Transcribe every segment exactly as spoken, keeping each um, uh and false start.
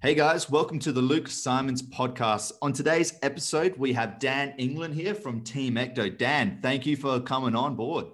Hey guys, welcome to the Luke Simons podcast. On today's episode, we have Dan England here from Team Ecto. Dan, thank you for coming on board.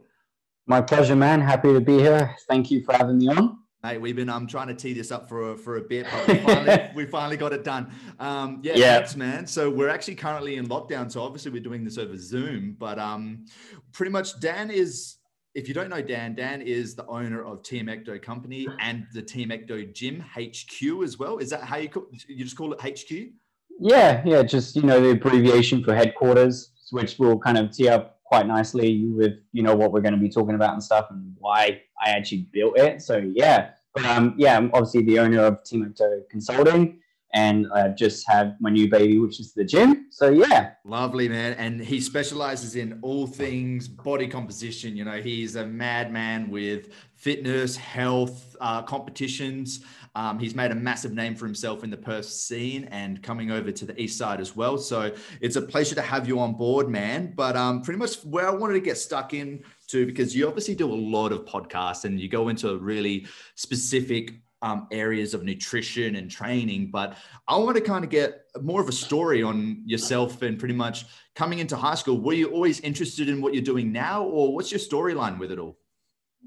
My pleasure, man. Happy to be here. Thank you for having me on. Hey, we've been um, trying to tee this up for a, for a bit, but we finally, we finally got it done. Um, yeah, yeah, thanks, man. So we're actually currently in lockdown, so obviously we're doing this over Zoom, but um, pretty much Dan is... If you don't know Dan, Dan is the owner of Team Ecto Company and the Team Ecto Gym H Q as well. Is that how you call it? You just call it H Q? Yeah, yeah, just, you know, the abbreviation for headquarters, which will kind of tee up quite nicely with, you know, what we're going to be talking about and stuff and why I actually built it. So, yeah, but, um, yeah, I'm obviously the owner of Team Ecto Consulting. And I just have my new baby, which is the gym. So, yeah. Lovely, man. And he specializes in all things body composition. You know, he's a madman with fitness, health, uh, competitions. Um, he's made a massive name for himself in the Perth scene and coming over to the east side as well. So it's a pleasure to have you on board, man. But um, pretty much where I wanted to get stuck in to, because you obviously do a lot of podcasts and you go into really specific Um, areas of nutrition and training, but I want to kind of get more of a story on yourself and pretty much coming into high school. Were you always interested in what you're doing now, or what's your storyline with it all?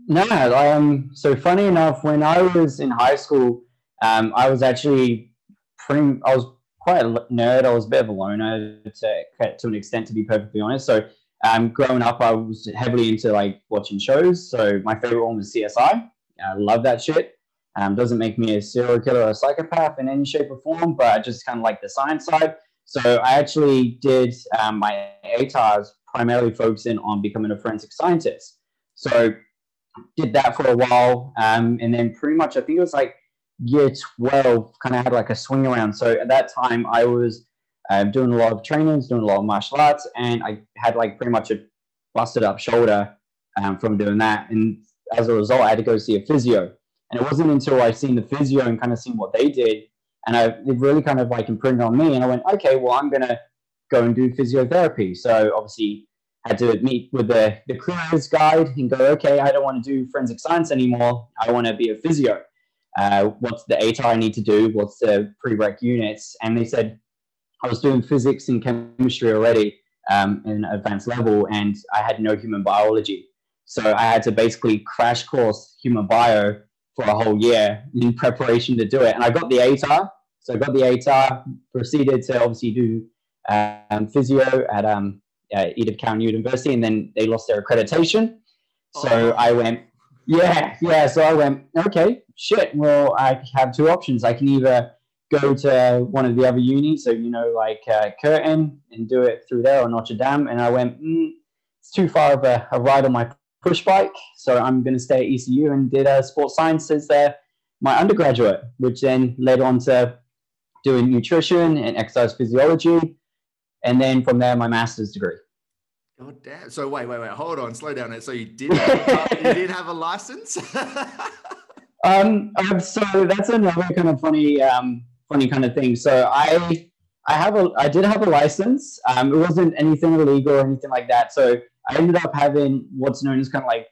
No, um, so funny enough, when I was in high school, um, I was actually pretty, I was quite a nerd. I was a bit of a loner to, to an extent, to be perfectly honest. So um, growing up, I was heavily into like watching shows. So my favorite one was C S I. I love that shit. Um, doesn't make me a serial killer or a psychopath in any shape or form, but I just kind of like the science side. So I actually did um, my A T A Rs primarily focusing on becoming a forensic scientist. So did that for a while. Um, and then pretty much, I think it was like year twelve, kind of had like a swing around. So at that time I was uh, doing a lot of trainings, doing a lot of martial arts, and I had like pretty much a busted up shoulder um, from doing that. And as a result, I had to go see a physio. And it wasn't until I seen the physio and kind of seen what they did, and I, it really kind of like imprinted on me. And I went, okay, well, I'm going to go and do physiotherapy. So obviously had to meet with the, the careers guide and go, okay, I don't want to do forensic science anymore. I want to be a physio. Uh, what's the A T A R I need to do? What's the prereq units? And they said, I was doing physics and chemistry already um, in advanced level, and I had no human biology. So I had to basically crash course human bio for a whole year in preparation to do it. And I got the A T A R. So I got the A T A R, proceeded to obviously do um, physio at um, uh, Edith Cowan University, and then they lost their accreditation. So oh. I went, yeah, yeah. So I went, okay, shit. Well, I have two options. I can either go to one of the other unis, so, you know, like uh, Curtin, and do it through there, or Notre Dame. And I went, mm, it's too far of a, a ride on my push bike, so I'm going to stay at E C U, and did uh, sports sciences there, my undergraduate, which then led on to doing nutrition and exercise physiology, and then from there my master's degree. God damn! So wait, wait, wait, hold on, slow down. So you did have, you did have a license? um, so that's another kind of funny, um, funny kind of thing. So I, I have a, I did have a license. Um, it wasn't anything illegal or anything like that. So I ended up having what's known as kind of like,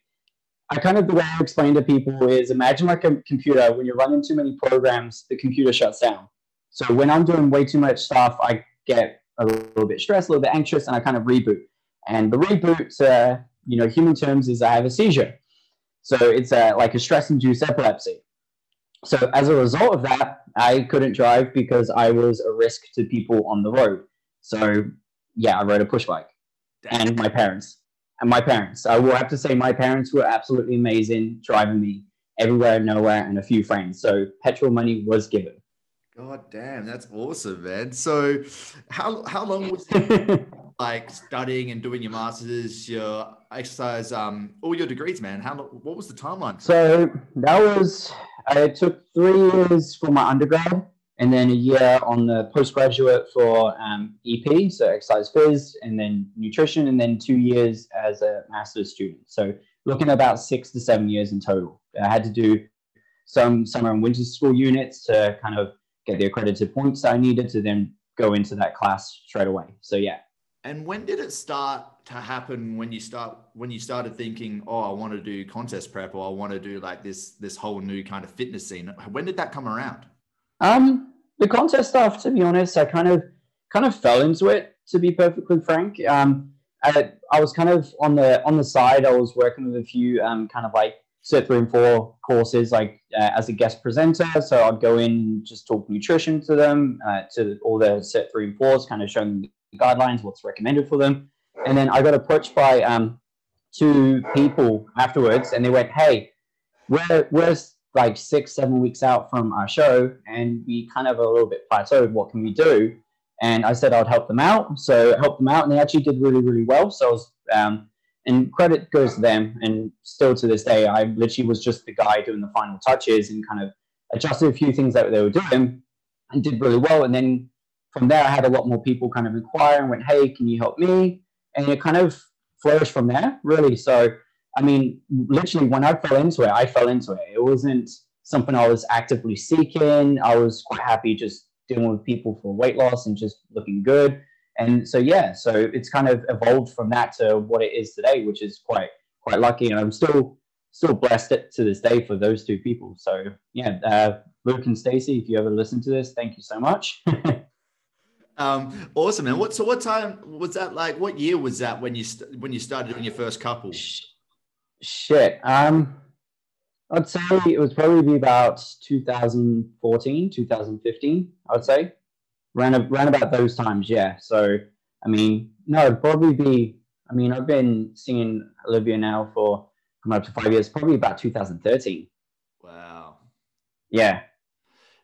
I kind of, the way I explain to people is, imagine like a computer, when you're running too many programs, the computer shuts down. So when I'm doing way too much stuff, I get a little bit stressed, a little bit anxious, and I kind of reboot. And the reboot, uh, you know, human terms is I have a seizure. So it's uh, like a stress-induced epilepsy. So as a result of that, I couldn't drive because I was a risk to people on the road. So yeah, I rode a push bike. And my parents. And my parents, I will have to say, my parents were absolutely amazing, driving me everywhere, nowhere, and a few friends. So petrol money was given. God damn, that's awesome, man. So how how long was it like studying and doing your masters, your exercise, um, all your degrees, man? How what was the timeline? So that was I took three years for my undergrad, and then a year on the postgraduate for um, E P, so exercise phys, and then nutrition, and then two years as a master's student. So looking at about six to seven years in total. I had to do some summer and winter school units to kind of get the accredited points that I needed to then go into that class straight away. So, yeah. And when did it start to happen when you start when you started thinking, oh, I want to do contest prep, or I want to do like this, this whole new kind of fitness scene? When did that come around? Um, the contest stuff, to be honest, I kind of kind of fell into it, to be perfectly frank. Um, I, I was kind of on the on the side. I was working with a few um, kind of like cert three and four courses, like uh, as a guest presenter. So I'd go in and just talk nutrition to them, uh, to all the cert three and fours, kind of showing them the guidelines, what's recommended for them. And then I got approached by um, two people afterwards, and they went, "Hey, we're we're like six, seven weeks out from our show, and we kind of are a little bit plateaued. What can we do?" And I said I'd help them out. So I helped them out, and they actually did really, really well. So I was, um, and credit goes to them. And still to this day, I literally was just the guy doing the final touches and kind of adjusted a few things that they were doing and did really well. And then from there, I had a lot more people kind of inquire and went, "Hey, can you help me?" And it kind of flourished from there, really. So, I mean, literally when I fell into it, I fell into it. It wasn't something I was actively seeking. I was quite happy just dealing with people for weight loss and just looking good. And so, yeah, so it's kind of evolved from that to what it is today, which is quite, quite lucky. And I'm still, still blessed it to this day for those two people. So yeah, uh, Luke and Stacey, if you ever listen to this, thank you so much. um, awesome. And what, so what time was that? Like, what year was that when you, st- when you started doing your first couple? Shit. Um, I'd say it was probably be about two thousand fourteen, two thousand fifteen, I would say. Round, round about those times, yeah. So, I mean, no, it'd probably be, I mean, I've been singing Olivia now for coming up to five years, probably about two thousand thirteen. Wow. Yeah.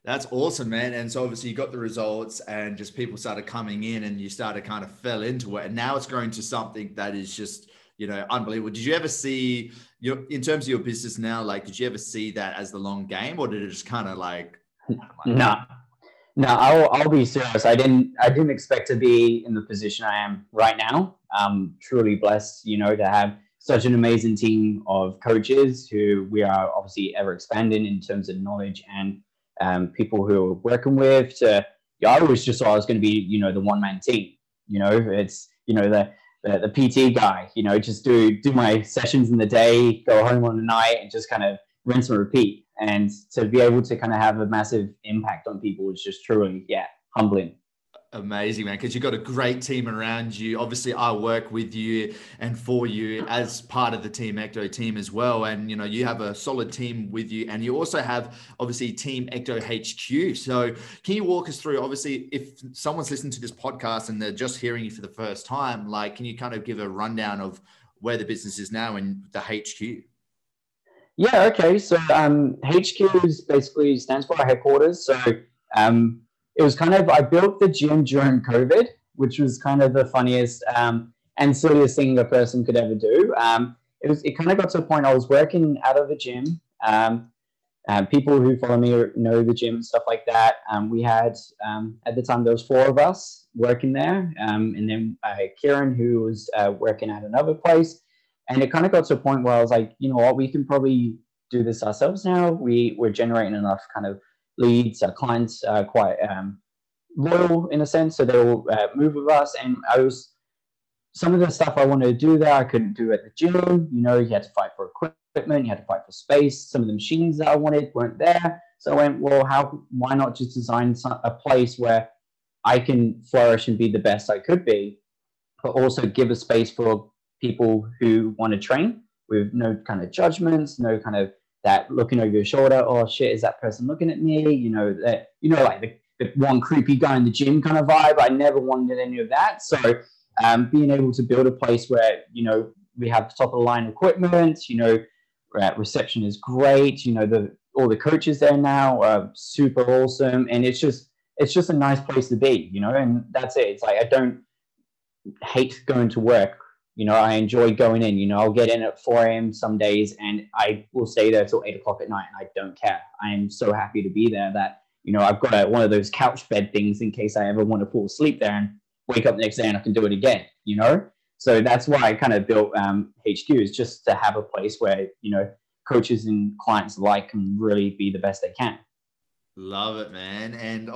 That's awesome, man. And so obviously you got the results and just people started coming in and you started kind of fell into it. And now it's growing to something that is just, you know, unbelievable. Did you ever see, you know, in terms of your business now, like, did you ever see that as the long game, or did it just kind of like, like no, no, I'll, I'll be serious. I didn't, I didn't expect to be in the position I am right now. I'm truly blessed, you know, to have such an amazing team of coaches who we are obviously ever expanding in terms of knowledge and um, people who we're working with. To, yeah, I always just thought I was going to be, you know, the one man team, you know, it's, you know, the, The, the P T guy, you know, just do do my sessions in the day, go home on the night, and just kind of rinse and repeat. And to be able to kind of have a massive impact on people is just truly, yeah, humbling. Amazing, man, because you've got a great team around you. Obviously, I work with you and for you as part of the Team Ecto team as well. And, you know, you have a solid team with you. And you also have, obviously, Team Ecto H Q. So can you walk us through, obviously, if someone's listening to this podcast and they're just hearing you for the first time, like, can you kind of give a rundown of where the business is now and the H Q? Yeah, okay. So um, H Q is basically stands for our headquarters. So, um it was kind of, I built the gym during COVID, which was kind of the funniest um, and silliest thing a person could ever do. Um, it was, it kind of got to a point I was working out of the gym. Um, uh, people who follow me know the gym and stuff like that. Um, we had, um, at the time, there was four of us working there. Um, and then uh, Kieran, who was uh, working at another place. And it kind of got to a point where I was like, you know what, we can probably do this ourselves now. We, we're generating enough kind of leads. Our clients are quite um, loyal in a sense, so they'll uh, move with us. And I was, some of the stuff I wanted to do there, I couldn't do at the gym. You know, you had to fight for equipment, you had to fight for space. Some of the machines that I wanted weren't there. So I went, well, how? Why not just design some, a place where I can flourish and be the best I could be, but also give a space for people who want to train with no kind of judgments, no kind of that looking over your shoulder, oh shit, is that person looking at me? You know, that, you know, like the, the one creepy guy in the gym kind of vibe. I never wanted any of that. So um, being able to build a place where, you know, we have top of the line equipment, you know, reception is great. You know, the, all the coaches there now are super awesome. And it's just, it's just a nice place to be, you know, and that's it. It's like, I don't hate going to work. You know, I enjoy going in. You know, I'll get in at four a.m. some days and I will stay there till eight o'clock at night and I don't care. I am so happy to be there that, you know, I've got a, one of those couch bed things in case I ever want to fall asleep there and wake up the next day and I can do it again, you know? So that's why I kind of built um, H Q, is just to have a place where, you know, coaches and clients alike can really be the best they can. Love it, man. And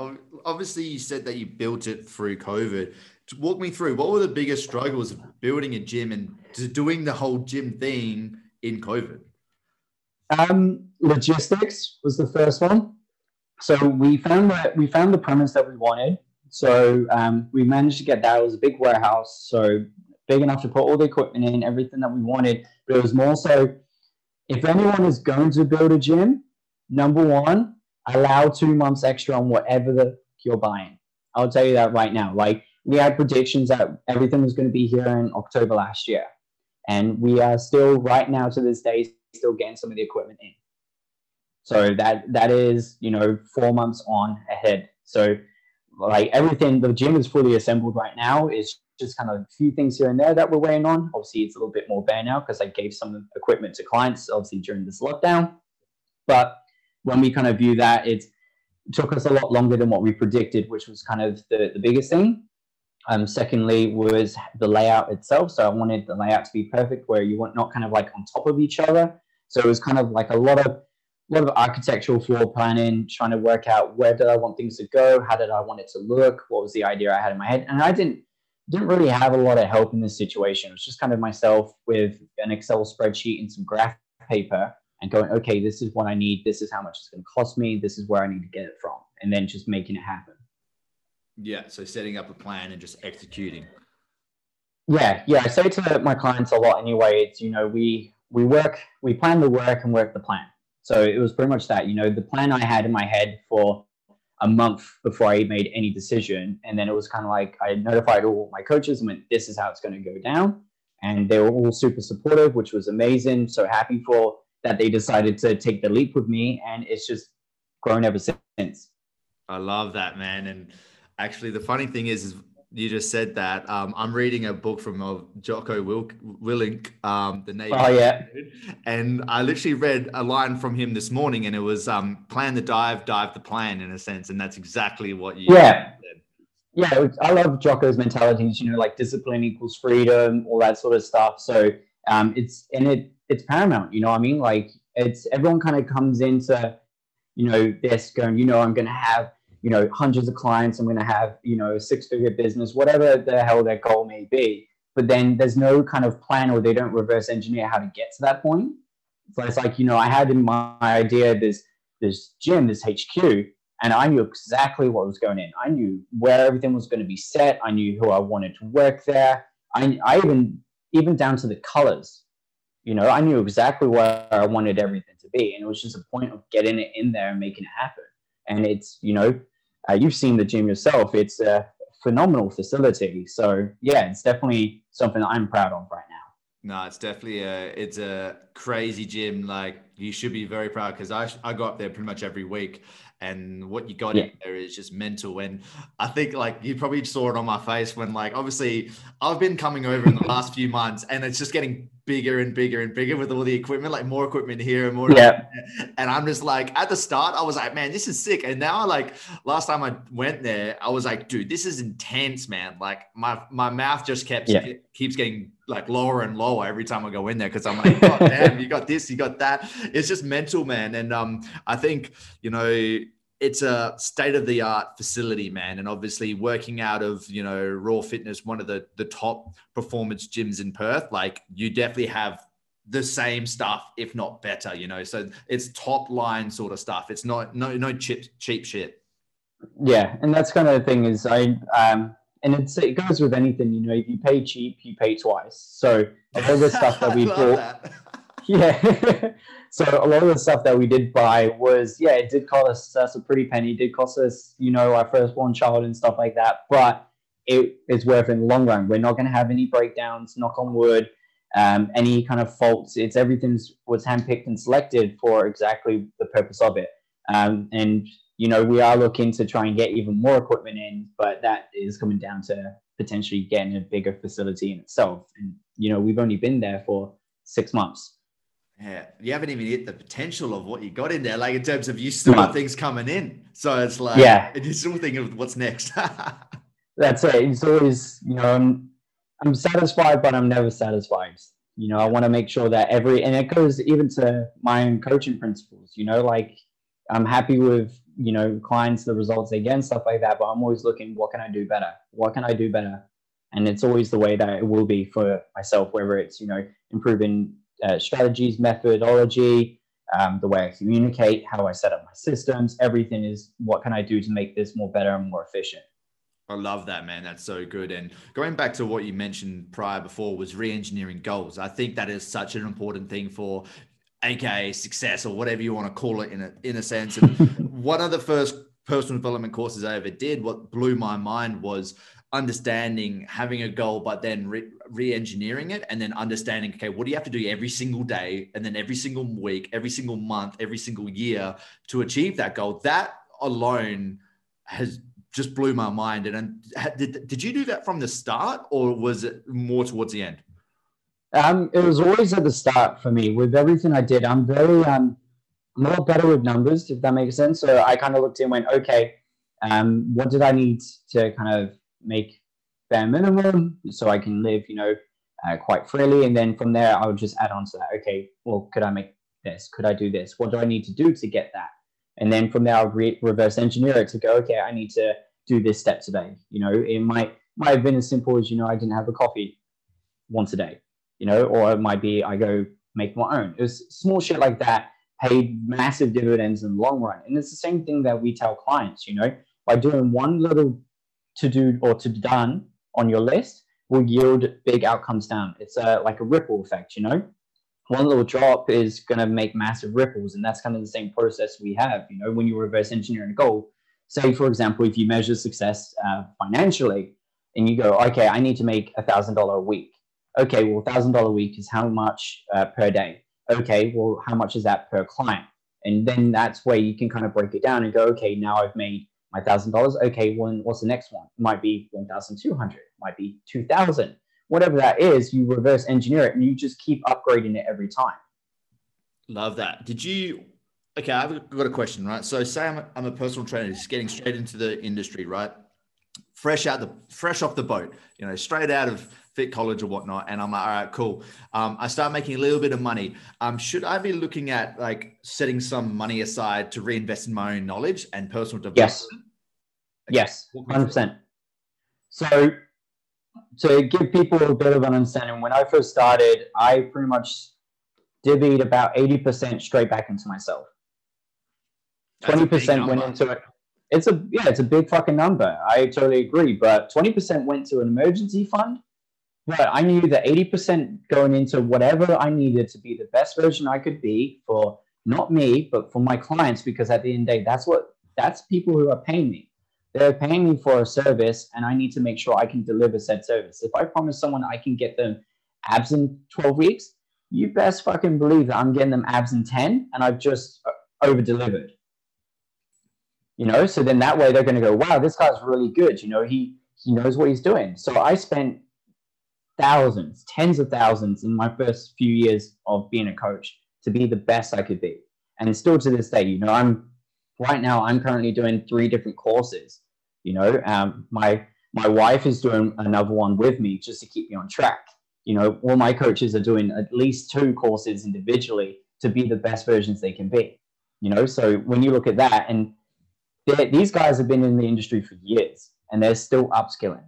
obviously you said that you built it through COVID. Walk me through, what were the biggest struggles of building a gym and doing the whole gym thing in COVID? Um, logistics was the first one. so we found that we found the premise that we wanted. So um, we managed to get that. It was a big warehouse, so big enough to put all the equipment in, everything that we wanted. But it was more so, if anyone is going to build a gym, number one, allow two months extra on whatever the, you're buying. I'll tell you that right now. Like, we had predictions that everything was going to be here in October last year. And we are still, right now to this day, still getting some of the equipment in. So that that is, you know, four months on ahead. So like everything, the gym is fully assembled right now. It's just kind of a few things here and there that we're waiting on. Obviously, it's a little bit more bare now because I gave some equipment to clients, obviously, during this lockdown. But when we kind of view that, it took us a lot longer than what we predicted, which was kind of the, the biggest thing. Um, secondly was the layout itself. So I wanted the layout to be perfect where you weren't not kind of like on top of each other. So it was kind of like a lot of a lot of architectural floor planning, trying to work out where did I want things to go, how did I want it to look, what was the idea I had in my head. And I didn't didn't really have a lot of help in this situation. It was just kind of myself with an Excel spreadsheet and some graph paper and going, okay, this is what I need, this is how much it's going to cost me, this is where I need to get it from, and then just making it happen. Yeah, so setting up a plan and just executing. Yeah, yeah, I say to my clients a lot anyway, it's, you know, we we work, we plan the work and work the plan. So it was pretty much that, you know, the plan I had in my head for a month before I made any decision, and then it was kind of like I notified all my coaches and went, this is how it's going to go down, and they were all super supportive, which was amazing. So happy for that they decided to take the leap with me, and it's just grown ever since. I love that, man. And actually, the funny thing is, is you just said that. Um, I'm reading a book from uh, Jocko Willink, um, The Navy. Oh, yeah. And I literally read a line from him this morning, and it was um, plan the dive, dive the plan, in a sense. And that's exactly what you yeah. said. Yeah, I love Jocko's mentalities, you know, like discipline equals freedom, all that sort of stuff. So um, it's, and it, it's paramount, you know what I mean? Like, it's, everyone kind of comes into, you know, this going, you know, I'm going to have, you know, hundreds of clients, I'm going to have, you know, six-figure business, whatever the hell their goal may be. But then there's no kind of plan, or they don't reverse engineer how to get to that point. So it's like, you know, I had in my idea this, this gym, this H Q, and I knew exactly what was going in. I knew where everything was going to be set. I knew who I wanted to work there. I, I even, even down to the colors, you know, I knew exactly where I wanted everything to be. And it was just a point of getting it in there and making it happen. And it's, you know, Uh, you've seen the gym yourself. It's a phenomenal facility. So yeah, it's definitely something that I'm proud of right now. No, it's definitely a, it's a crazy gym. Like, you should be very proud, because I, I go up there pretty much every week, and what you got yeah. in there is just mental. And I think, like, you probably saw it on my face when, like, obviously I've been coming over in the last few months, and it's just getting bigger and bigger and bigger with all the equipment, like more equipment here and more. Yeah. And I'm just like, at the start, I was like, man, this is sick. And now I like, last time I went there, I was like, dude, this is intense, man. Like my, my mouth just kept, yeah. it keeps getting like lower and lower every time I go in there. Cause I'm like, oh, damn, you got this, you got that. It's just mental, man. And um, I think, you know, it's a state-of-the-art facility, man. And obviously working out of, you know, Raw Fitness, one of the, the top performance gyms in Perth, like, you definitely have the same stuff, if not better, you know? So it's top line sort of stuff. It's not, no, no cheap, cheap shit. Yeah. And that's kind of the thing is I, um, and it's, it goes with anything, you know, if you pay cheap, you pay twice. So all the stuff that we bought. That. Yeah. So a lot of the stuff that we did buy was, yeah, it did cost us, us a pretty penny. It did cost us, you know, our firstborn child and stuff like that. But it is worth it in the long run. We're not going to have any breakdowns, knock on wood, um, any kind of faults. It's everything's was handpicked and selected for exactly the purpose of it. Um, and, you know, we are looking to try and get even more equipment in, but that is coming down to potentially getting a bigger facility in itself. And, you know, we've only been there for six months. Yeah, you haven't even hit the potential of what you got in there, like in terms of you still have things coming in. So it's like, yeah, and you still think of what's next. That's it. It's always, you know, I'm, I'm satisfied, but I'm never satisfied. You know, I want to make sure that every, and it goes even to my own coaching principles, you know, like I'm happy with, you know, clients, the results they get and stuff like that, but I'm always looking, what can I do better? What can I do better? And it's always the way that it will be for myself, whether it's, you know, improving Uh, strategies, methodology, um, the way I communicate, how I set up my systems, everything is what can I do to make this more better and more efficient. I love that, man. That's so good. And going back to what you mentioned prior before was re-engineering goals. I think that is such an important thing for A K A success, or whatever you want to call it in a, in a sense. And one of the first personal development courses I ever did, what blew my mind was understanding having a goal, but then re- re-engineering it, and then understanding, okay, what do you have to do every single day, and then every single week, every single month, every single year to achieve that goal. That alone has just blew my mind. And did, did you do that from the start, or was it more towards the end? Um, it was always at the start for me with everything I did. I'm very, um, I'm a lot better with numbers, if that makes sense. So I kind of looked in and went, okay, um, what did I need to kind of make bare minimum so I can live, you know, uh, quite freely. And then from there, I would just add on to that. Okay, well, could I make this? Could I do this? What do I need to do to get that? And then from there, I'll re- reverse engineer it to go, okay, I need to do this step today. You know, it might, might have been as simple as, you know, I didn't have a coffee once a day, you know, or it might be I go make my own. It was small shit like that paid massive dividends in the long run. And it's the same thing that we tell clients, you know, by doing one little to do or to done on your list will yield big outcomes down. It's a, like a ripple effect, you know, one little drop is going to make massive ripples. And that's kind of the same process we have, you know, when you reverse engineer a goal. Say, for example, if you measure success uh, financially and you go, okay, I need to make one thousand dollars a week. Okay, well, one thousand dollars a week is how much uh, per day? Okay, well, how much is that per client? And then that's where you can kind of break it down and go, okay, now I've made my one thousand dollars. Okay, well, what's the next one? It might be one thousand two hundred dollars, might be two thousand dollars. Whatever that is, you reverse engineer it and you just keep upgrading it every time. Love that. Did you... Okay, I've got a question, right? So say I'm a, I'm a personal trainer just getting straight into the industry, right? Fresh out the, fresh off the boat, you know, straight out of fit college or whatnot. And I'm like, all right, cool. Um, I start making a little bit of money. Um, should I be looking at like setting some money aside to reinvest in my own knowledge and personal development? Yes, okay. Yes, one hundred percent. So to give people a bit of an understanding, when I first started, I pretty much divvied about eighty percent straight back into myself. twenty percent went into it. It's a, yeah, it's a big fucking number. I totally agree. But twenty percent went to an emergency fund. But I knew that eighty percent going into whatever I needed to be the best version I could be for not me, but for my clients, because at the end of the day, that's what, that's people who are paying me. They're paying me for a service and I need to make sure I can deliver said service. If I promise someone I can get them abs in twelve weeks, you best fucking believe that I'm getting them abs in ten and I've just over delivered. You know, so then that way they're going to go, wow, this guy's really good. You know, he he knows what he's doing. So I spent thousands, tens of thousands in my first few years of being a coach to be the best I could be. And still to this day, you know, I'm right now, I'm currently doing three different courses. You know, um, my my wife is doing another one with me just to keep me on track. You know, all my coaches are doing at least two courses individually to be the best versions they can be. You know, so when you look at that and They're, these guys have been in the industry for years and they're still upskilling.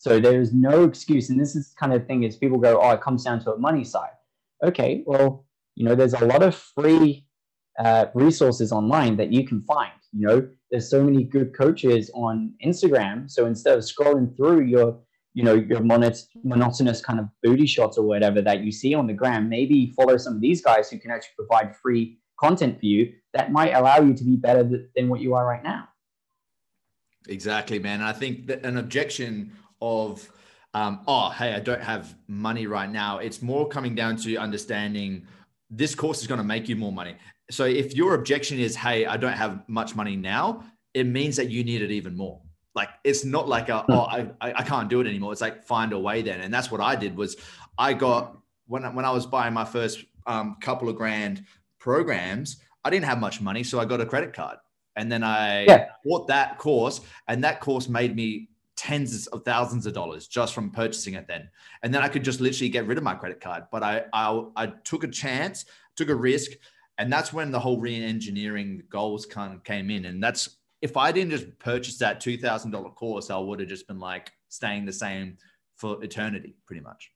So there is no excuse. And this is the kind of thing is people go, oh, it comes down to a money side. Okay, well, you know, there's a lot of free uh, resources online that you can find. You know, there's so many good coaches on Instagram. So instead of scrolling through your, you know, your monot- monotonous kind of booty shots or whatever that you see on the gram, maybe follow some of these guys who can actually provide free content for you that might allow you to be better than what you are right now. Exactly, man. I think that an objection of, um, oh, hey, I don't have money right now. It's more coming down to understanding this course is going to make you more money. So if your objection is, hey, I don't have much money now, it means that you need it even more. Like, it's not like, a, oh, I, I can't do it anymore. It's like, find a way then. And that's what I did was I got, when I, when I was buying my first um, couple of grand programs, I didn't have much money, so I got a credit card, and then I yeah. bought that course, and that course made me tens of thousands of dollars just from purchasing it then. And then I could just literally get rid of my credit card, but I I, I took a chance, took a risk, and that's when the whole re-engineering goals kind of came in. And that's, if I didn't just purchase that two thousand dollars course, I would have just been like staying the same for eternity, pretty much.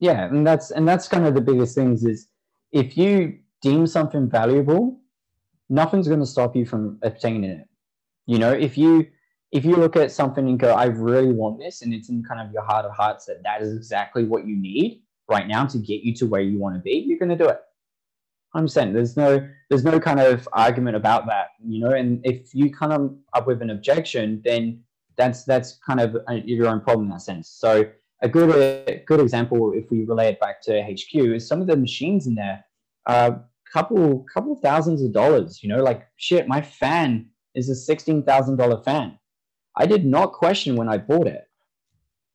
Yeah, and that's and that's kind of the biggest things is if you deem something valuable, nothing's going to stop you from obtaining it. You know, if you if you look at something and go, I really want this, and it's in kind of your heart of hearts that that is exactly what you need right now to get you to where you want to be, you're going to do it. I'm saying there's no there's no kind of argument about that, you know. And if you come up with an objection, then that's that's kind of a, your own problem in that sense. So a good a good example, if we relate it back to H Q, is some of the machines in there are a couple couple thousands of dollars. You know, like shit, my fan is a sixteen thousand dollar fan. I did not question when I bought it.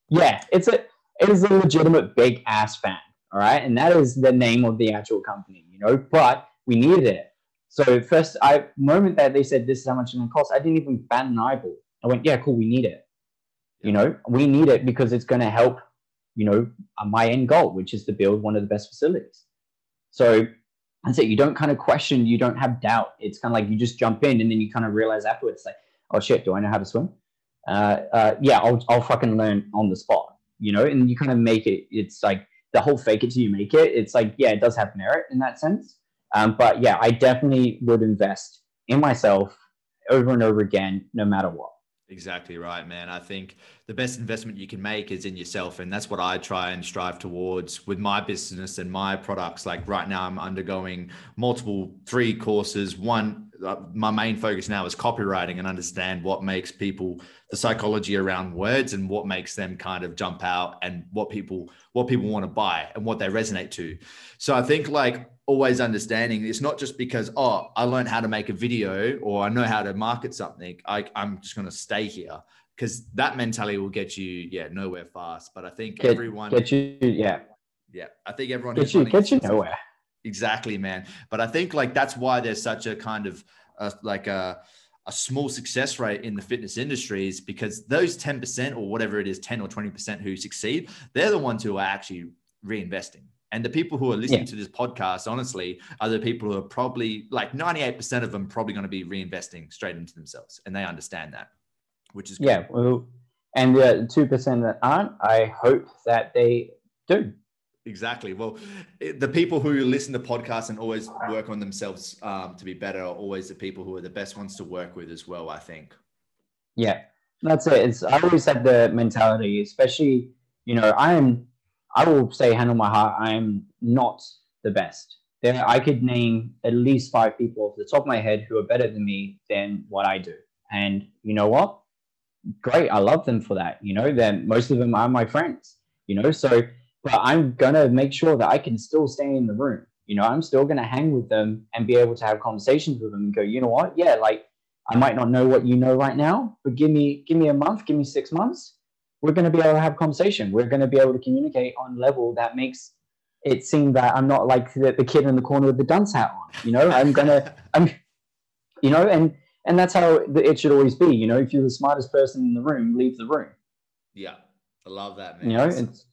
Yeah, it's a it is a legitimate big ass fan. All right, and that is the name of the actual company, you know, but we needed it. So first, I moment that they said this is how much it's going to cost, I didn't even bat an eyeball. I went, yeah, cool, we need it. You know, we need it because it's going to help, you know, my end goal, which is to build one of the best facilities. So that's it. You don't kind of question, you don't have doubt. It's kind of like you just jump in and then you kind of realize afterwards, like, oh shit, do I know how to swim? Uh, uh, yeah, I'll, I'll fucking learn on the spot, you know, and you kind of make it, it's like, the whole fake it till you make it, it's like, yeah, it does have merit in that sense. Um, but yeah, I definitely would invest in myself over and over again, no matter what. Exactly right, man. I think the best investment you can make is in yourself. And that's what I try and strive towards with my business and my products. Like right now, I'm undergoing multiple three courses. One, my main focus now is copywriting and understand what makes people, the psychology around words and what makes them kind of jump out and what people, what people want to buy and what they resonate to. So I think like, always understanding it's not just because, oh, I learned how to make a video or I know how to market something. I, I'm just going to stay here, because that mentality will get you, yeah, nowhere fast. But I think get, everyone, get you, yeah, yeah, I think everyone get you, get you nowhere. Exactly, man. But I think like that's why there's such a kind of uh, like a a small success rate in the fitness industry, is because those ten percent or whatever it is, ten or twenty percent who succeed, they're the ones who are actually reinvesting. And the people who are listening yeah. to this podcast, honestly, are the people who are probably like ninety-eight percent of them probably going to be reinvesting straight into themselves. And they understand that, which is good. Yeah. Well, and the two percent that aren't, I hope that they do. Exactly. Well, the people who listen to podcasts and always work on themselves um, to be better are always the people who are the best ones to work with as well, I think. Yeah, that's it. It's, I always had the mentality, especially, you know, I am... I will say, hand on my heart, I am not the best. There, I could name at least five people off the top of my head who are better than me than what I do. And you know what? Great. I love them for that. You know, then most of them are my friends, you know, so, but I'm going to make sure that I can still stay in the room. You know, I'm still going to hang with them and be able to have conversations with them and go, you know what? Yeah. Like I might not know what you know right now, but give me, give me a month, give me six months. We're going to be able to have conversation. We're going to be able to communicate on level that makes it seem that I'm not like the, the kid in the corner with the dunce hat on, you know, I'm going to, I'm, you know, and, and that's how it should always be. You know, if you're the smartest person in the room, leave the room. Yeah. I love that, man. You know, it's,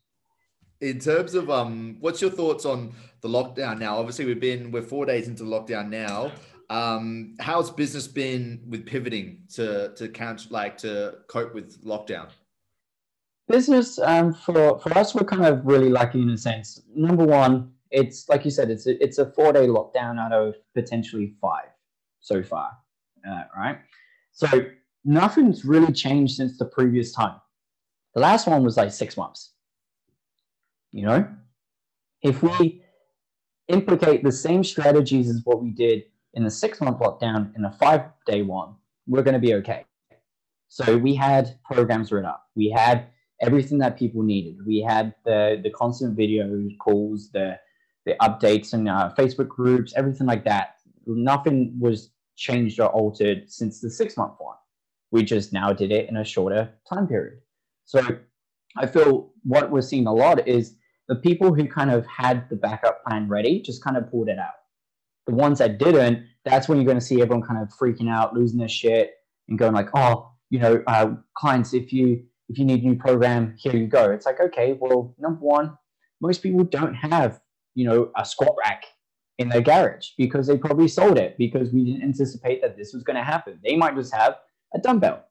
in terms of, um, what's your thoughts on the lockdown now? Obviously we've been, we're four days into lockdown now. Um, how's business been with pivoting to, to count, like to cope with lockdown? Business, um, for, for us, we're kind of really lucky in a sense. Number one, it's like you said, it's a, it's a four-day lockdown out of potentially five so far, uh, right? So nothing's really changed since the previous time. The last one was like six months, you know? If we implicate the same strategies as what we did in the six-month lockdown in the five-day one, we're going to be okay. So we had programs written up. We had everything that people needed. We had the, the constant video calls, the, the updates and uh, Facebook groups, everything like that. Nothing was changed or altered since the six-month one. We just now did it in a shorter time period. So I feel what we're seeing a lot is the people who kind of had the backup plan ready just kind of pulled it out. The ones that didn't, that's when you're going to see everyone kind of freaking out, losing their shit and going like, oh, you know, uh, clients, if you... if you need a new program, here you go. It's like, okay, well, number one, most people don't have, you know, a squat rack in their garage because they probably sold it because we didn't anticipate that this was going to happen. They might just have a dumbbell.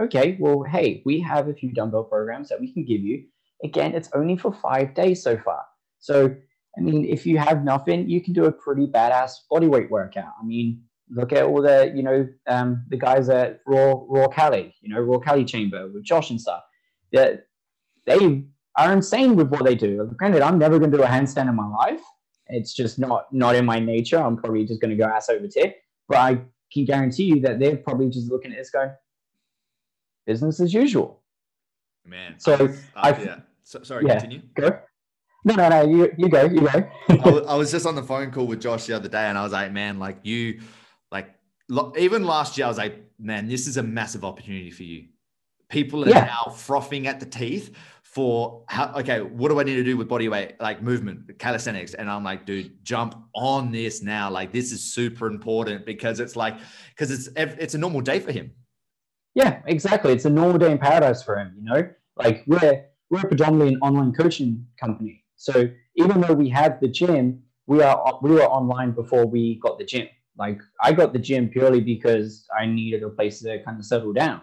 Okay, well, hey, we have a few dumbbell programs that we can give you. Again, it's only for five days so far. So I mean, if you have nothing, you can do a pretty badass bodyweight workout. I mean, look at all the, you know, um, the guys at Raw Raw Cali, you know, Raw Cali Chamber with Josh and stuff. Yeah, they are insane with what they do. Granted, I'm never going to do a handstand in my life. It's just not not in my nature. I'm probably just going to go ass over tip. But I can guarantee you that they're probably just looking at this going, business as usual. Man. So uh, I yeah. So, sorry, yeah, continue. Go. No, no, no. You you go. You go. I, was, I was just on the phone call with Josh the other day, and I was like, man, like you, like lo- even last year, I was like, man, this is a massive opportunity for you. People are yeah. now frothing at the teeth for how, okay, what do I need to do with body weight, like movement, calisthenics? And I'm like, dude, jump on this now. Like, this is super important because it's like, because it's, it's a normal day for him. Yeah, exactly. It's a normal day in paradise for him. You know, like we're, we're predominantly an online coaching company. So even though we have the gym, we are, we were online before we got the gym. Like I got the gym purely because I needed a place to kind of settle down.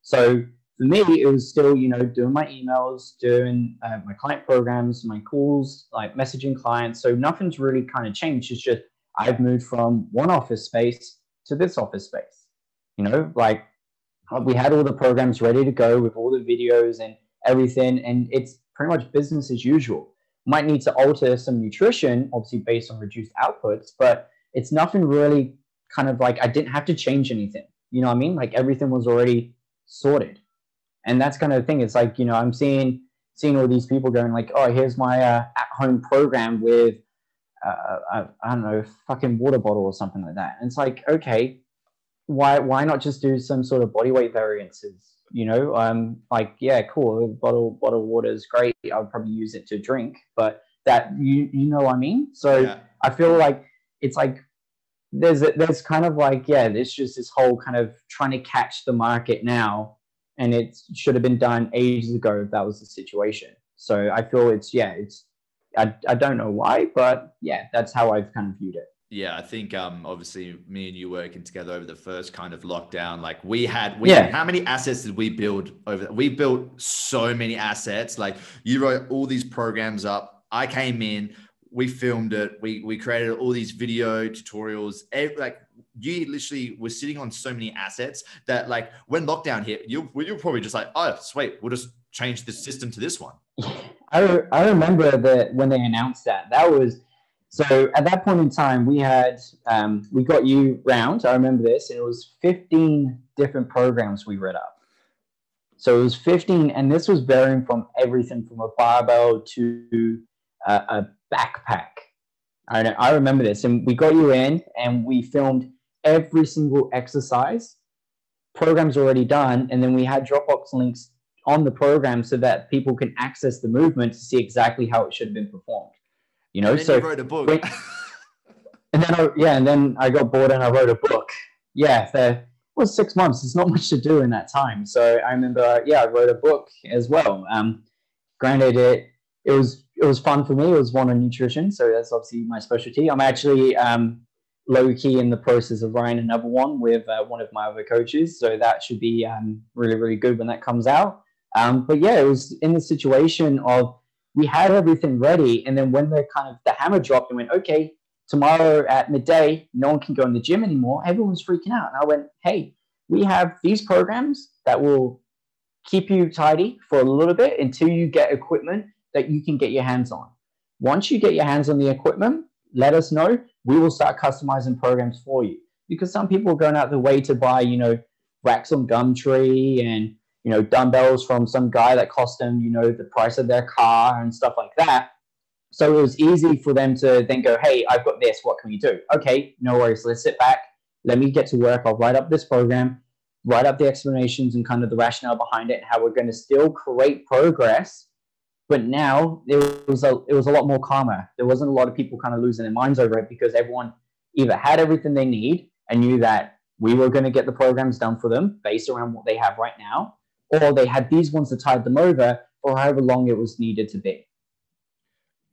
So for me, it was still, you know, doing my emails, doing uh, my client programs, my calls, like messaging clients. So nothing's really kind of changed. It's just I've moved from one office space to this office space. You know, like we had all the programs ready to go with all the videos and everything. And it's pretty much business as usual. Might need to alter some nutrition, obviously based on reduced outputs, but it's nothing really kind of like I didn't have to change anything. You know what I mean? Like everything was already sorted. And that's kind of the thing. It's like, you know, I'm seeing seeing all these people going like, oh, here's my uh, at-home program with, uh, I, I don't know, fucking water bottle or something like that. And it's like, okay, why why not just do some sort of body weight variances? You know, um, like, yeah, cool, bottle bottle water is great. I would probably use it to drink, but that, you you know what I mean? So yeah. I feel like it's like there's a, there's kind of like, yeah, there's just this whole kind of trying to catch the market now. And it should have been done ages ago if that was the situation. So I feel it's, yeah, it's, I, I don't know why, but yeah, that's how I've kind of viewed it. Yeah, I think um, obviously me and you working together over the first kind of lockdown, like we had, we, yeah. how many assets did we build over? We built so many assets. Like you wrote all these programs up. I came in, we filmed it. We, we created all these video tutorials, like you literally were sitting on so many assets that like when lockdown hit, you you're probably just like, oh, sweet, we'll just change the system to this one. I, re- I remember that when they announced that, that was, so at that point in time, we had, um, we got you round. I remember this. It was fifteen different programs we read up. So it was fifteen. And this was varying from everything from a barbell to a, a backpack. I know, I remember this. And we got you in and we filmed every single exercise. Program's already done. And then we had Dropbox links on the program so that people can access the movement to see exactly how it should have been performed. You know, and then so you wrote a book. When, and then I, yeah, and then I got bored and I wrote a book. Yeah, there was well, six months. There's not much to do in that time. So I remember, yeah, I wrote a book as well. Um, granted, it it was it was fun for me. It was one on nutrition, so that's obviously my specialty. I'm actually um, low key in the process of writing another one with uh, one of my other coaches, so that should be um, really really good when that comes out. Um, but yeah, it was in the situation of we had everything ready, and then when the kind of the hammer dropped and went, okay, tomorrow at midday, no one can go in the gym anymore. Everyone's freaking out, and I went, hey, we have these programs that will keep you tidy for a little bit until you get equipment that you can get your hands on. Once you get your hands on the equipment, let us know. We will start customizing programs for you, because some people are going out the way to buy, you know, racks on Gumtree and, you know, dumbbells from some guy that cost them, you know, the price of their car and stuff like that. So it was easy for them to then go, hey, I've got this, what can you do? Okay, no worries, let's sit back. Let me get to work. I'll write up this program, write up the explanations and kind of the rationale behind it and how we're going to still create progress. But now it was a it was a lot more calmer. There wasn't a lot of people kind of losing their minds over it, because everyone either had everything they need and knew that we were going to get the programs done for them based around what they have right now, or they had these ones that tied them over for however long it was needed to be.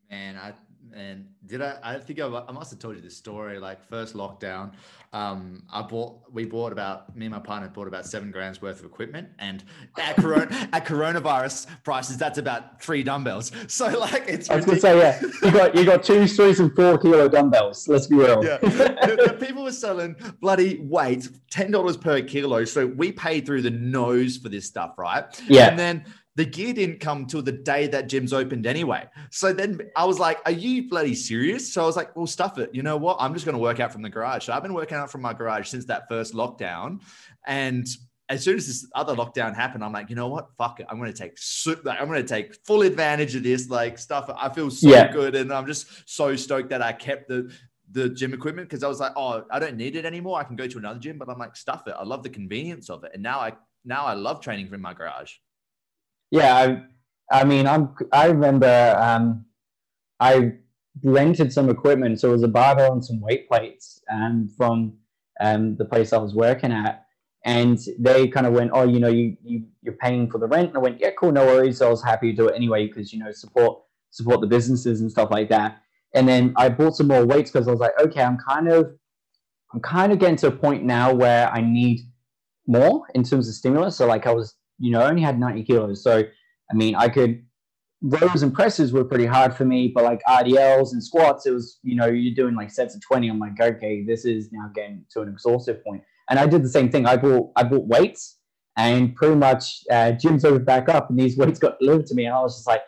Man, I And did I, I think I, I must've told you this story, like first lockdown, um, I bought, we bought about, me and my partner bought about seven grams worth of equipment, and at, corona, at coronavirus prices, that's about three dumbbells. So like, it's, I was going to say, yeah, you got, you got two, three and four kilo dumbbells. Let's be real. Yeah. The, the people were selling bloody weight, ten dollars per kilo. So we paid through the nose for this stuff. Right. Yeah. And then the gear didn't come till the day that gyms opened anyway. So then I was like, are you bloody serious? So I was like, well, stuff it. You know what? I'm just going to work out from the garage. So I've been working out from my garage since that first lockdown. And as soon as this other lockdown happened, I'm like, you know what? Fuck it. I'm going to take super, like, I'm going to take full advantage of this, like stuff. I feel so yeah. good. And I'm just so stoked that I kept the, the gym equipment. Cause I was like, oh, I don't need it anymore. I can go to another gym, but I'm like, stuff it. I love the convenience of it. And now I, now I love training from my garage. Yeah, I, I mean, I'm. I remember um, I rented some equipment, so it was a barbell and some weight plates um, from um, the place I was working at, and they kind of went, "Oh, you know, you, you you're paying for the rent." And I went, "Yeah, cool, no worries." So I was happy to do it anyway because you know support support the businesses and stuff like that. And then I bought some more weights because I was like, "Okay, I'm kind of I'm kind of getting to a point now where I need more in terms of stimulus." So like I was. You know, I only had ninety kilos. So, I mean, I could, rows and presses were pretty hard for me, but like R D Ls and squats, it was, you know, you're doing like sets of twenty. I'm like, okay, this is now getting to an exhaustive point. And I did the same thing. I bought, I bought weights and pretty much uh, gyms opened back up and these weights got delivered to me. And I was just like,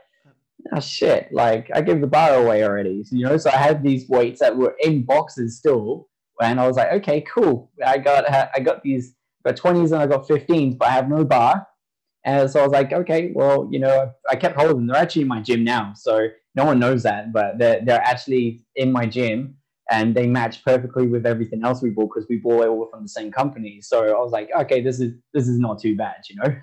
oh shit, like I gave the bar away already. So, you know, so I had these weights that were in boxes still. And I was like, okay, cool. I got, I got these, I got twenties and I got fifteens, but I have no bar. And so I was like, okay, well, you know, I kept hold of them. They're actually in my gym now. So no one knows that, but they're, they're actually in my gym and they match perfectly with everything else we bought because we bought it all from the same company. So I was like, okay, this is this is not too bad, you know?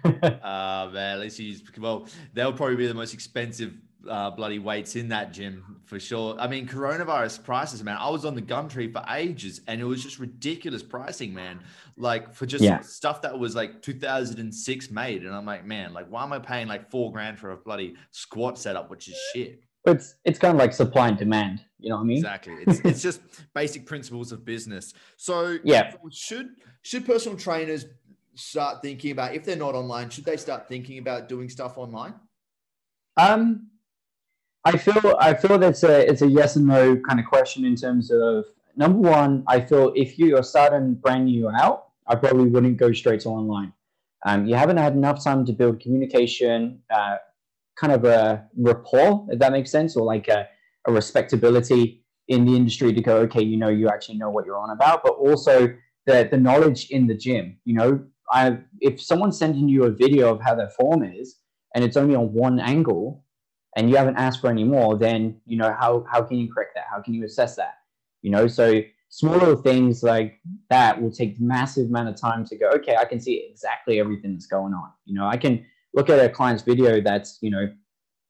Ah, uh, man, at least you used, well, they'll probably be the most expensive uh, bloody weights in that gym for sure. I mean, coronavirus prices, man, I was on the Gumtree for ages and it was just ridiculous pricing, man. Like for just yeah. stuff that was like two thousand six made. And I'm like, man, like why am I paying like four grand for a bloody squat setup, which is shit. It's, it's kind of like supply and demand. You know what I mean? Exactly. It's, it's just basic principles of business. So yeah, should, should personal trainers start thinking about, if they're not online, should they start thinking about doing stuff online? Um, I feel I feel that's a it's a yes and no kind of question in terms of number one. I feel if you are starting brand new out, I probably wouldn't go straight to online. Um, you haven't had enough time to build communication, uh, kind of a rapport, if that makes sense, or like a, a respectability in the industry to go, okay, you know, you actually know what you're on about, but also the the knowledge in the gym. You know, I if someone's sending you a video of how their form is and it's only on one angle, and you haven't asked for any more, then, you know, how, how can you correct that? How can you assess that? You know, so smaller things like that will take massive amount of time to go, okay, I can see exactly everything that's going on. You know, I can look at a client's video that's, you know,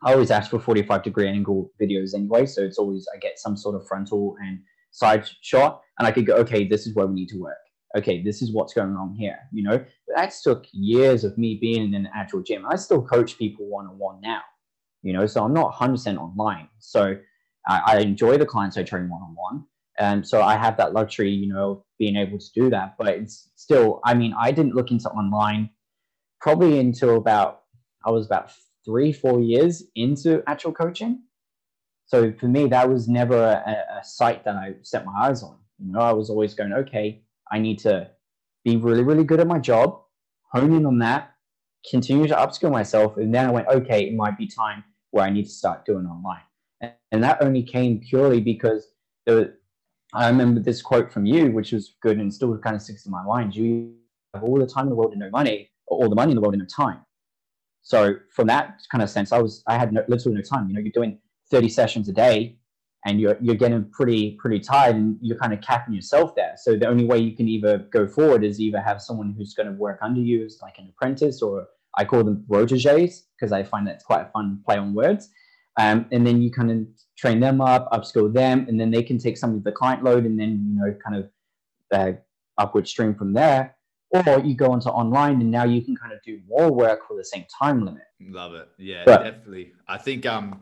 I always ask for forty-five degree angle videos anyway. So it's always, I get some sort of frontal and side shot and I could go, okay, this is where we need to work. Okay, this is what's going on here. You know, but that took years of me being in an actual gym. I still coach people one-on-one now. You know, so I'm not one hundred percent online. So I, I enjoy the clients I train one-on-one. And so I have that luxury, you know, being able to do that. But it's still, I mean, I didn't look into online probably until about, I was about three, four years into actual coaching. So for me, that was never a, a site that I set my eyes on. You know, I was always going, okay, I need to be really, really good at my job, hone in on that, continue to upskill myself. And then I went, okay, it might be time where I need to start doing online. And, and that only came purely because there was, I remember this quote from you, which was good and still kind of sticks in my mind. You have all the time in the world and no money, or all the money in the world and no time. So from that kind of sense, I was, I had no, literally no time. You know, you're doing thirty sessions a day and you're, you're getting pretty, pretty tired and you're kind of capping yourself there. So the only way you can either go forward is either have someone who's going to work under you as like an apprentice, or I call them rotages because I find that's quite a fun play on words. Um, and then you kind of train them up, upskill them, and then they can take some of the client load and then, you know, kind of uh, upward stream from there. Or you go onto online and now you can kind of do more work for the same time limit. Love it. Yeah, but definitely. I think um,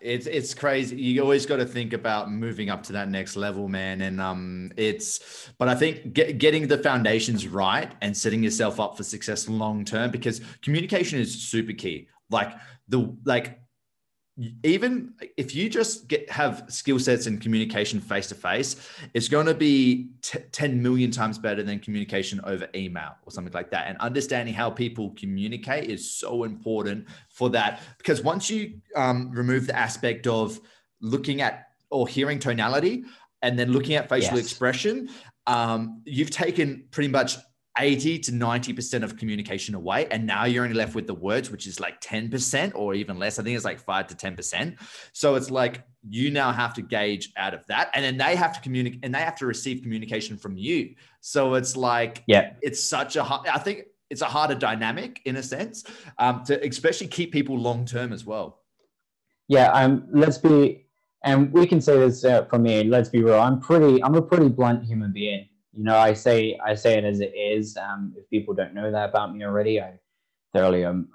it's it's crazy. You always got to think about moving up to that next level, man. And um, it's, but I think get, getting the foundations right and setting yourself up for success long term, because communication is super key. Like the like, even if you just get have skill sets and communication face to face, it's going to be t- ten million times better than communication over email or something like that. And understanding how people communicate is so important for that, because once you um, remove the aspect of looking at or hearing tonality and then looking at facial yes. expression, um, you've taken pretty much eighty to ninety percent of communication away. And now you're only left with the words, which is like ten percent or even less. I think it's like five to ten percent. So it's like, you now have to gauge out of that. And then they have to communicate and they have to receive communication from you. So it's like, yeah, it's such a hard, I think it's a harder dynamic in a sense, um, to especially keep people long-term as well. Yeah. Um, let's be, and we can say this uh, for me, let's be real. I'm pretty, I'm a pretty blunt human being. You know, I say I say it as it is. Um, if people don't know that about me already, I thoroughly um,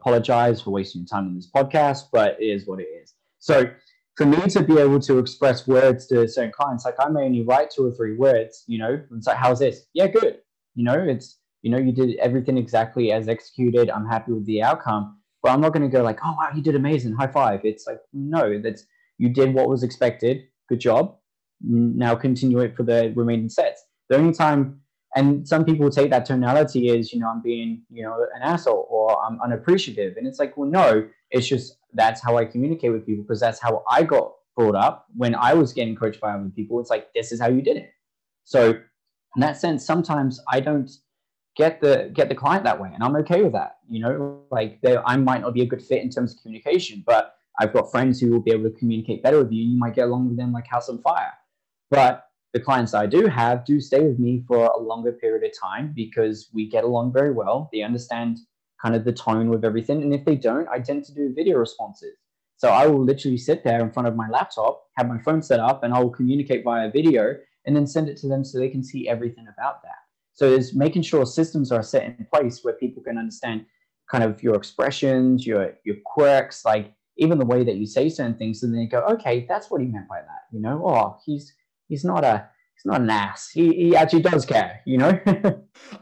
apologize for wasting time on this podcast, but it is what it is. So for me to be able to express words to certain clients, like I may only write two or three words, you know, it's like, how's this? Yeah, good. You know, it's, you know, you did everything exactly as executed. I'm happy with the outcome, but I'm not going to go like, oh, wow, you did amazing. High five. It's like, no, that's, you did what was expected. Good job. Now continue it for the remaining sets. The only time, and some people take that tonality is, you know, I'm being, you know, an asshole or I'm unappreciative. And it's like, well, no, it's just, that's how I communicate with people, because that's how I got brought up when I was getting coached by other people. It's like, this is how you did it. So in that sense, sometimes I don't get the, get the client that way. And I'm okay with that. You know, like I might not be a good fit in terms of communication, but I've got friends who will be able to communicate better with you. You might get along with them like house on fire. But the clients I do have do stay with me for a longer period of time because we get along very well. They understand kind of the tone with everything. And if they don't, I tend to do video responses. So I will literally sit there in front of my laptop, have my phone set up, and I will communicate via video and then send it to them so they can see everything about that. So it's making sure systems are set in place where people can understand kind of your expressions, your, your quirks, like even the way that you say certain things. And then they go, okay, that's what he meant by that. You know, oh, he's, He's not a, he's not an ass. He, he actually does care, you know?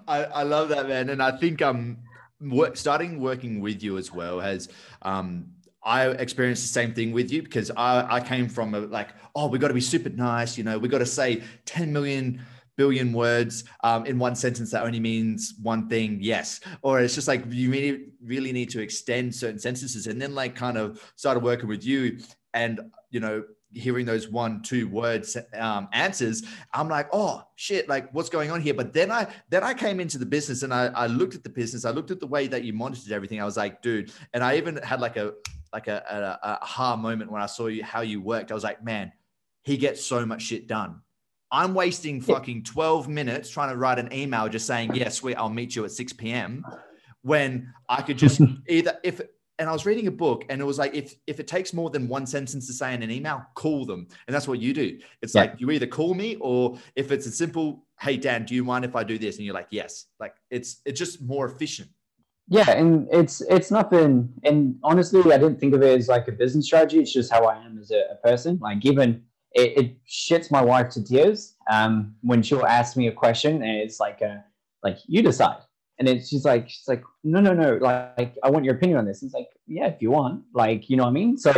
I, I love that, man. And I think um, work, starting working with you as well has, um, I experienced the same thing with you, because I, I came from a, like, oh, we got to be super nice. You know, we got to say ten million billion words um, in one sentence that only means one thing, yes. Or it's just like, you really, really need to extend certain sentences. And then like kind of started working with you and, you know, hearing those one, two words um, answers, I'm like, oh shit, like what's going on here? But then I, then I came into the business and I, I looked at the business. I looked at the way that you monitored everything. I was like, dude. And I even had like a, like a, a, a aha moment when I saw you, how you worked. I was like, man, he gets so much shit done. I'm wasting fucking twelve minutes trying to write an email, just saying, yeah, sweet, I'll meet you at six p.m. when I could just either, if, and I was reading a book and it was like, if if it takes more than one sentence to say in an email, call them. And that's what you do. It's yeah. like, you either call me, or if it's a simple, hey, Dan, do you mind if I do this? And you're like, yes. Like it's it's just more efficient. Yeah. And it's, it's nothing. And honestly, I didn't think of it as like a business strategy. It's just how I am as a, a person. Like even it, it shits my wife to tears um, when she'll ask me a question and it's like, a, like you decide. And then she's like, she's like, no, no, no. Like, like, I want your opinion on this. It's like, yeah, if you want, like, you know what I mean? So,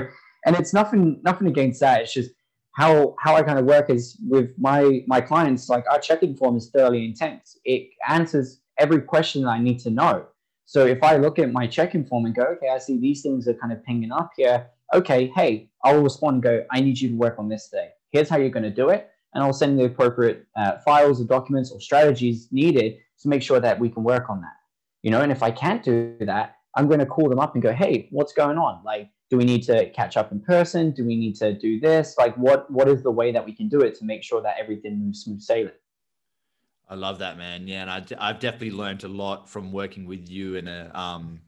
and it's nothing, nothing against that. It's just how, how I kind of work is with my, my clients, like our check-in form is thoroughly intense. It answers every question that I need to know. So if I look at my check-in form and go, okay, I see these things are kind of pinging up here. Okay. Hey, I'll respond and go, I need you to work on this today. Here's how you're going to do it. And I'll send the appropriate uh, files or documents or strategies needed to make sure that we can work on that, you know. And if I can't do that, I'm going to call them up and go, hey, what's going on? Like, do we need to catch up in person? Do we need to do this? Like, what what is the way that we can do it to make sure that everything moves smooth sailing? I love that, man. Yeah, and I, I've definitely learned a lot from working with you and a um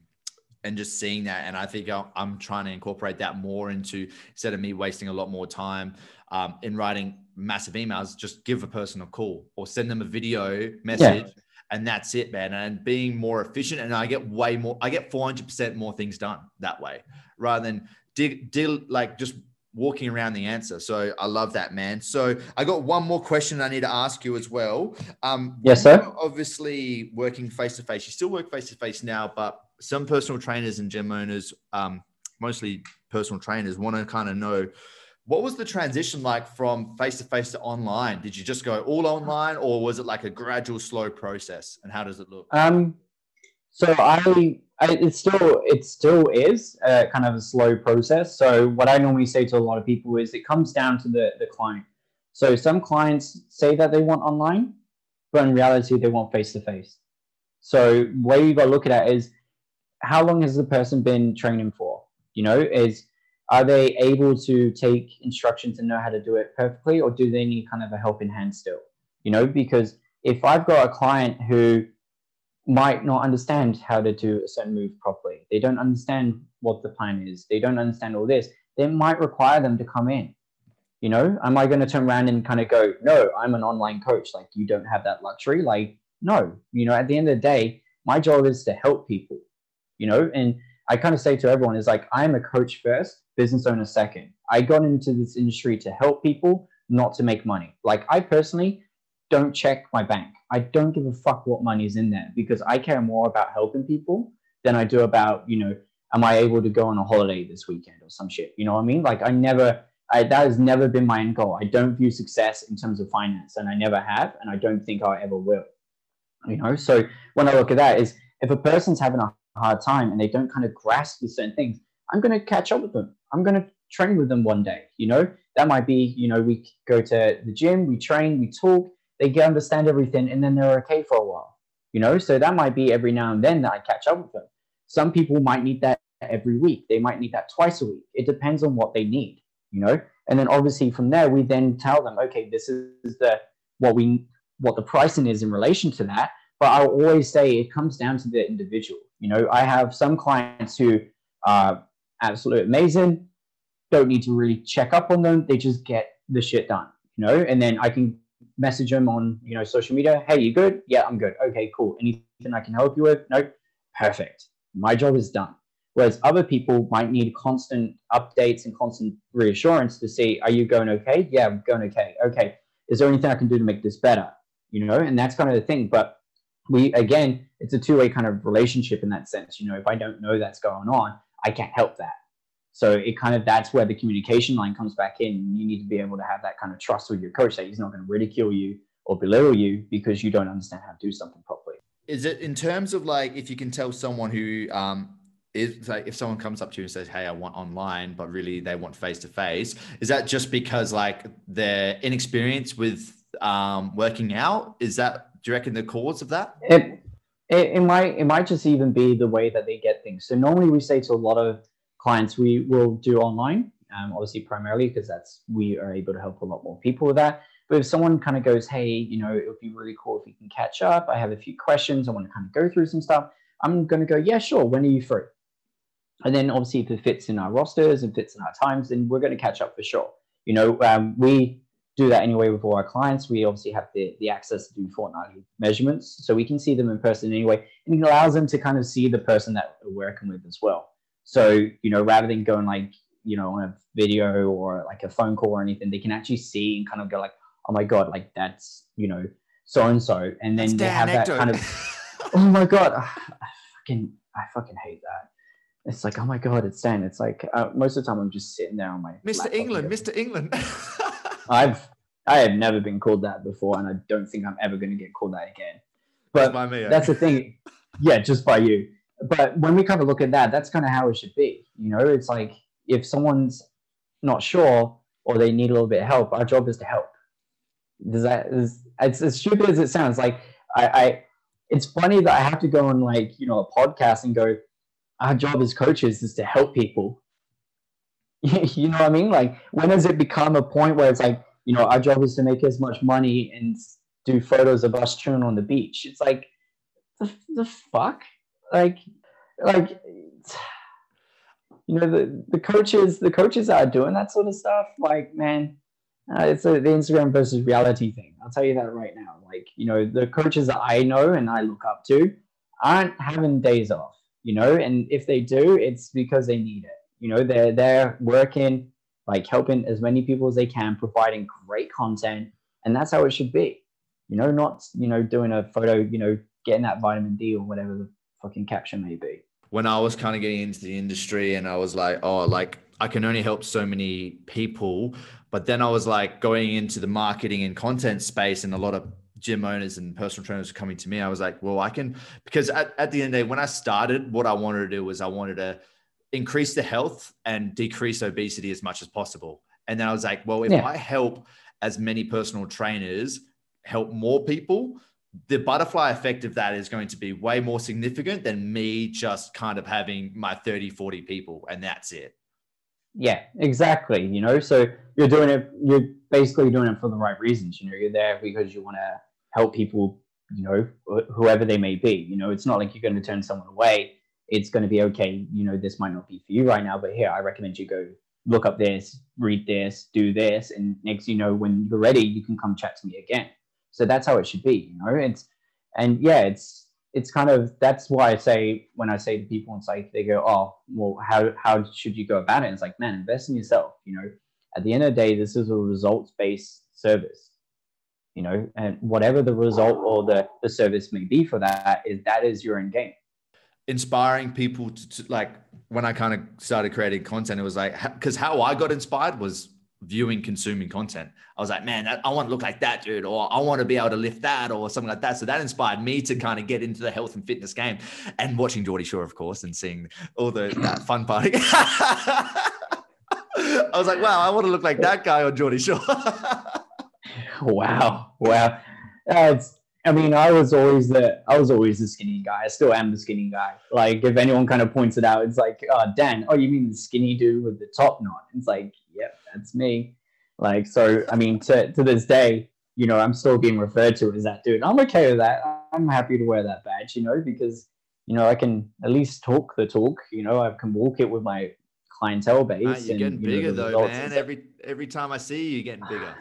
and just seeing that. And I think I'm trying to incorporate that more into, instead of me wasting a lot more time um, in writing massive emails, just give a person a call or send them a video message. Yeah. And that's it, man. And being more efficient, and I get way more, I get four hundred percent more things done that way rather than dig, dig, like just walking around the answer. So I love that, man. So I got one more question I need to ask you as well. Um, yes, sir. Obviously working face-to-face, you still work face-to-face now, but some personal trainers and gym owners, um, mostly personal trainers, want to kind of know, what was the transition like from face-to-face to online? Did you just go all online, or was it like a gradual, slow process? And how does it look? Um, so I, I, it still, it still is uh, kind of a slow process. So what I normally say to a lot of people is it comes down to the, the client. So some clients say that they want online, but in reality, they want face-to-face. So the way you've got to look at it is, how long has the person been training for? You know, is... Are they able to take instructions and know how to do it perfectly, or do they need kind of a helping hand still? You know, because if I've got a client who might not understand how to do a certain move properly, they don't understand what the plan is, they don't understand all this, they might require them to come in. You know, am I going to turn around and kind of go, no, I'm an online coach, like you don't have that luxury? Like, no, you know, at the end of the day, my job is to help people, you know, and I kind of say to everyone is like, I'm a coach first, business owner second. I got into this industry to help people, not to make money. Like, I personally don't check my bank. I don't give a fuck what money is in there, because I care more about helping people than I do about, you know, am I able to go on a holiday this weekend or some shit? You know what I mean? Like, I never, I, that has never been my end goal. I don't view success in terms of finance, and I never have, and I don't think I ever will. You know, so when I look at that is, if a person's having a hard time and they don't kind of grasp these certain things, I'm going to catch up with them. I'm going to train with them one day. You know, that might be, you know, we go to the gym, we train, we talk, they get understand everything, and then they're okay for a while, you know? So that might be every now and then that I catch up with them. Some people might need that every week. They might need that twice a week. It depends on what they need, you know? And then obviously from there, we then tell them, okay, this is the, what we, what the pricing is in relation to that. But I'll always say it comes down to the individual. You know, I have some clients who are absolutely amazing, don't need to really check up on them. They just get the shit done, you know, and then I can message them on, you know, social media. Hey, you good? Yeah, I'm good. Okay, cool. Anything I can help you with? Nope. Perfect. My job is done. Whereas other people might need constant updates and constant reassurance to see, are you going okay? Yeah, I'm going okay. Okay. Is there anything I can do to make this better? You know, and that's kind of the thing. But we, again, it's a two-way kind of relationship in that sense. You know, if I don't know that's going on, I can't help that. So it kind of, that's where the communication line comes back in. You need to be able to have that kind of trust with your coach that he's not going to ridicule you or belittle you because you don't understand how to do something properly. Is it in terms of like, if you can tell someone who um, is like, if someone comes up to you and says, hey, I want online, but really they want face-to-face, is that just because like they're inexperienced with um, working out? Is that, do you reckon the cause of that? It, it, it, might, it might just even be the way that they get things. So normally we say to a lot of clients, we will do online, um, obviously primarily because that's, we are able to help a lot more people with that. But if someone kind of goes, hey, you know, it would be really cool if we can catch up. I have a few questions. I want to kind of go through some stuff. I'm going to go, yeah, sure. When are you free? And then obviously if it fits in our rosters and fits in our times, then we're going to catch up for sure. You know, um, we... do that anyway with all our clients. We obviously have the, the access to do fortnightly measurements, so we can see them in person anyway, and it allows them to kind of see the person that we're working with as well. So, you know, rather than going like, you know, on a video or like a phone call or anything, they can actually see and kind of go like, oh my god, like that's, you know, so and so, and then they have that kind of oh my god, I fucking I fucking hate that. It's like, oh my god, it's Dan. It's like uh, most of the time I'm just sitting there on my Mister England, Mister England. I've I have never been called that before, and I don't think I'm ever going to get called that again. But by me, that's the thing. Yeah, just by you. But when we kind of look at that, that's kind of how it should be. You know, it's like if someone's not sure or they need a little bit of help, our job is to help. Does that is it's as stupid as it sounds. Like I, I, it's funny that I have to go on like, you know, a podcast and go, our job as coaches is to help people. You know what I mean? Like, when does it become a point where it's like, you know, our job is to make as much money and do photos of us chilling on the beach? It's like, the, the fuck? Like, like, you know, the, the coaches, the coaches that are doing that sort of stuff, like, man, Uh, it's a, the Instagram versus reality thing. I'll tell you that right now. Like, you know, the coaches that I know and I look up to aren't having days off, you know, and if they do, it's because they need it. You know, they're they're working, like helping as many people as they can, providing great content. And that's how it should be, you know, not, you know, doing a photo, you know, getting that vitamin D or whatever the fucking caption may be. When I was kind of getting into the industry and I was like, oh, like I can only help so many people. But then I was like going into the marketing and content space, and a lot of gym owners and personal trainers were coming to me. I was like, well, I can, because at, at the end of the day, when I started, what I wanted to do was I wanted to increase the health and decrease obesity as much as possible. And then I was like, well, if yeah. I help as many personal trainers help more people, the butterfly effect of that is going to be way more significant than me just kind of having my thirty, forty people and that's it. Yeah, exactly. You know, so you're doing it, you're basically doing it for the right reasons. You know, you're there because you want to help people, you know, whoever they may be. You know, it's not like you're going to turn someone away. It's going to be, okay, you know, this might not be for you right now, but here, I recommend you go look up this, read this, do this. And next, you know, when you're ready, you can come chat to me again. So that's how it should be, you know, it's, and yeah, it's, it's kind of, that's why I say, when I say to people, it's like, they go, oh, well, how, how should you go about it? And it's like, man, invest in yourself. You know, at the end of the day, this is a results-based service, you know, and whatever the result or the, the service may be for that is, that is your end game. Inspiring people to, to like, when I kind of started creating content, it was like, because how I got inspired was viewing, consuming content. I was like, man, that, I want to look like that dude, or I want to be able to lift that or something like that. So that inspired me to kind of get into the health and fitness game, and watching Geordie Shore, of course, and seeing all the that fun party. I was like, wow, I want to look like that guy on Geordie Shore. Wow. Wow. That's, I mean, I was always the, I was always the skinny guy. I still am the skinny guy. Like if anyone kind of points it out, it's like, oh, Dan, oh, you mean the skinny dude with the top knot? It's like, yep, that's me. Like, so, I mean, to, to this day, you know, I'm still being referred to as that dude. I'm okay with that. I'm happy to wear that badge, you know, because, you know, I can at least talk the talk, you know, I can walk it with my clientele base. Mate, you're and, getting you bigger know, though, man. Every, every time I see you, you're getting bigger.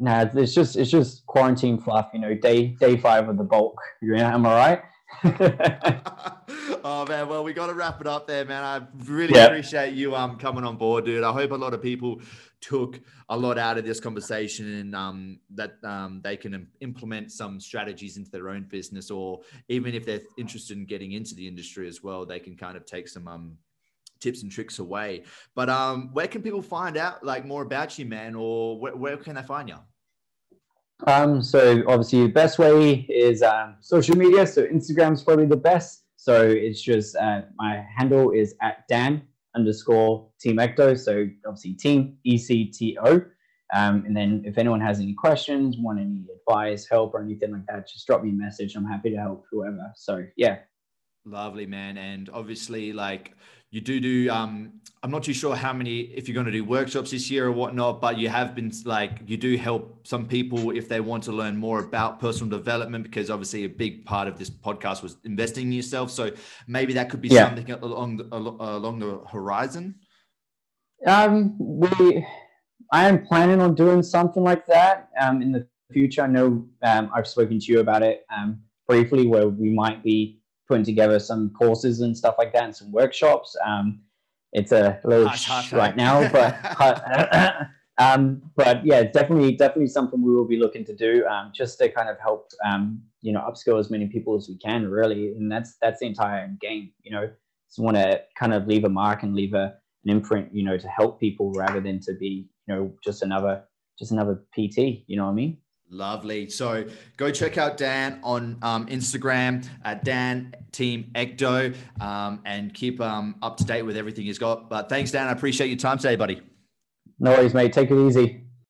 Nah, it's just it's just quarantine fluff, you know. Day day five of the bulk. You know, am I right? Oh man, well we got to wrap it up there, man. I really yep. appreciate you um coming on board, dude. I hope a lot of people took a lot out of this conversation, and um that um they can im- implement some strategies into their own business, or even if they're interested in getting into the industry as well, they can kind of take some um. tips and tricks away. But um where can people find out like more about you, man, or where, where can they find you? Um so obviously the best way is um social media, so Instagram's probably the best. So it's just uh, my handle is at Dan underscore Team Ecto, so obviously Team E C T O. Um and then if anyone has any questions, want any advice, help, or anything like that, just drop me a message. I'm happy to help whoever. So yeah. Lovely, man. And obviously like you do do, um, I'm not too sure how many, if you're going to do workshops this year or whatnot, but you have been like, you do help some people if they want to learn more about personal development, because obviously a big part of this podcast was investing in yourself. So maybe that could be yeah. something along the, along the horizon. Um, we, I am planning on doing something like that um, in the future. I know um, I've spoken to you about it um, briefly, where we might be putting together some courses and stuff like that and some workshops. Um, it's a little hush, hush, hush. right now, but um, but yeah, definitely, definitely something we will be looking to do, um, just to kind of help, um, you know, upskill as many people as we can, really. And that's that's the entire game, you know. Just want to kind of leave a mark and leave a, an imprint, you know, to help people rather than to be, you know, just another just another P T. You know what I mean? Lovely. So go check out Dan on um, Instagram at Dan Team Ecto, um, and keep um, up to date with everything he's got. But thanks, Dan. I appreciate your time today, buddy. No worries, mate. Take it easy.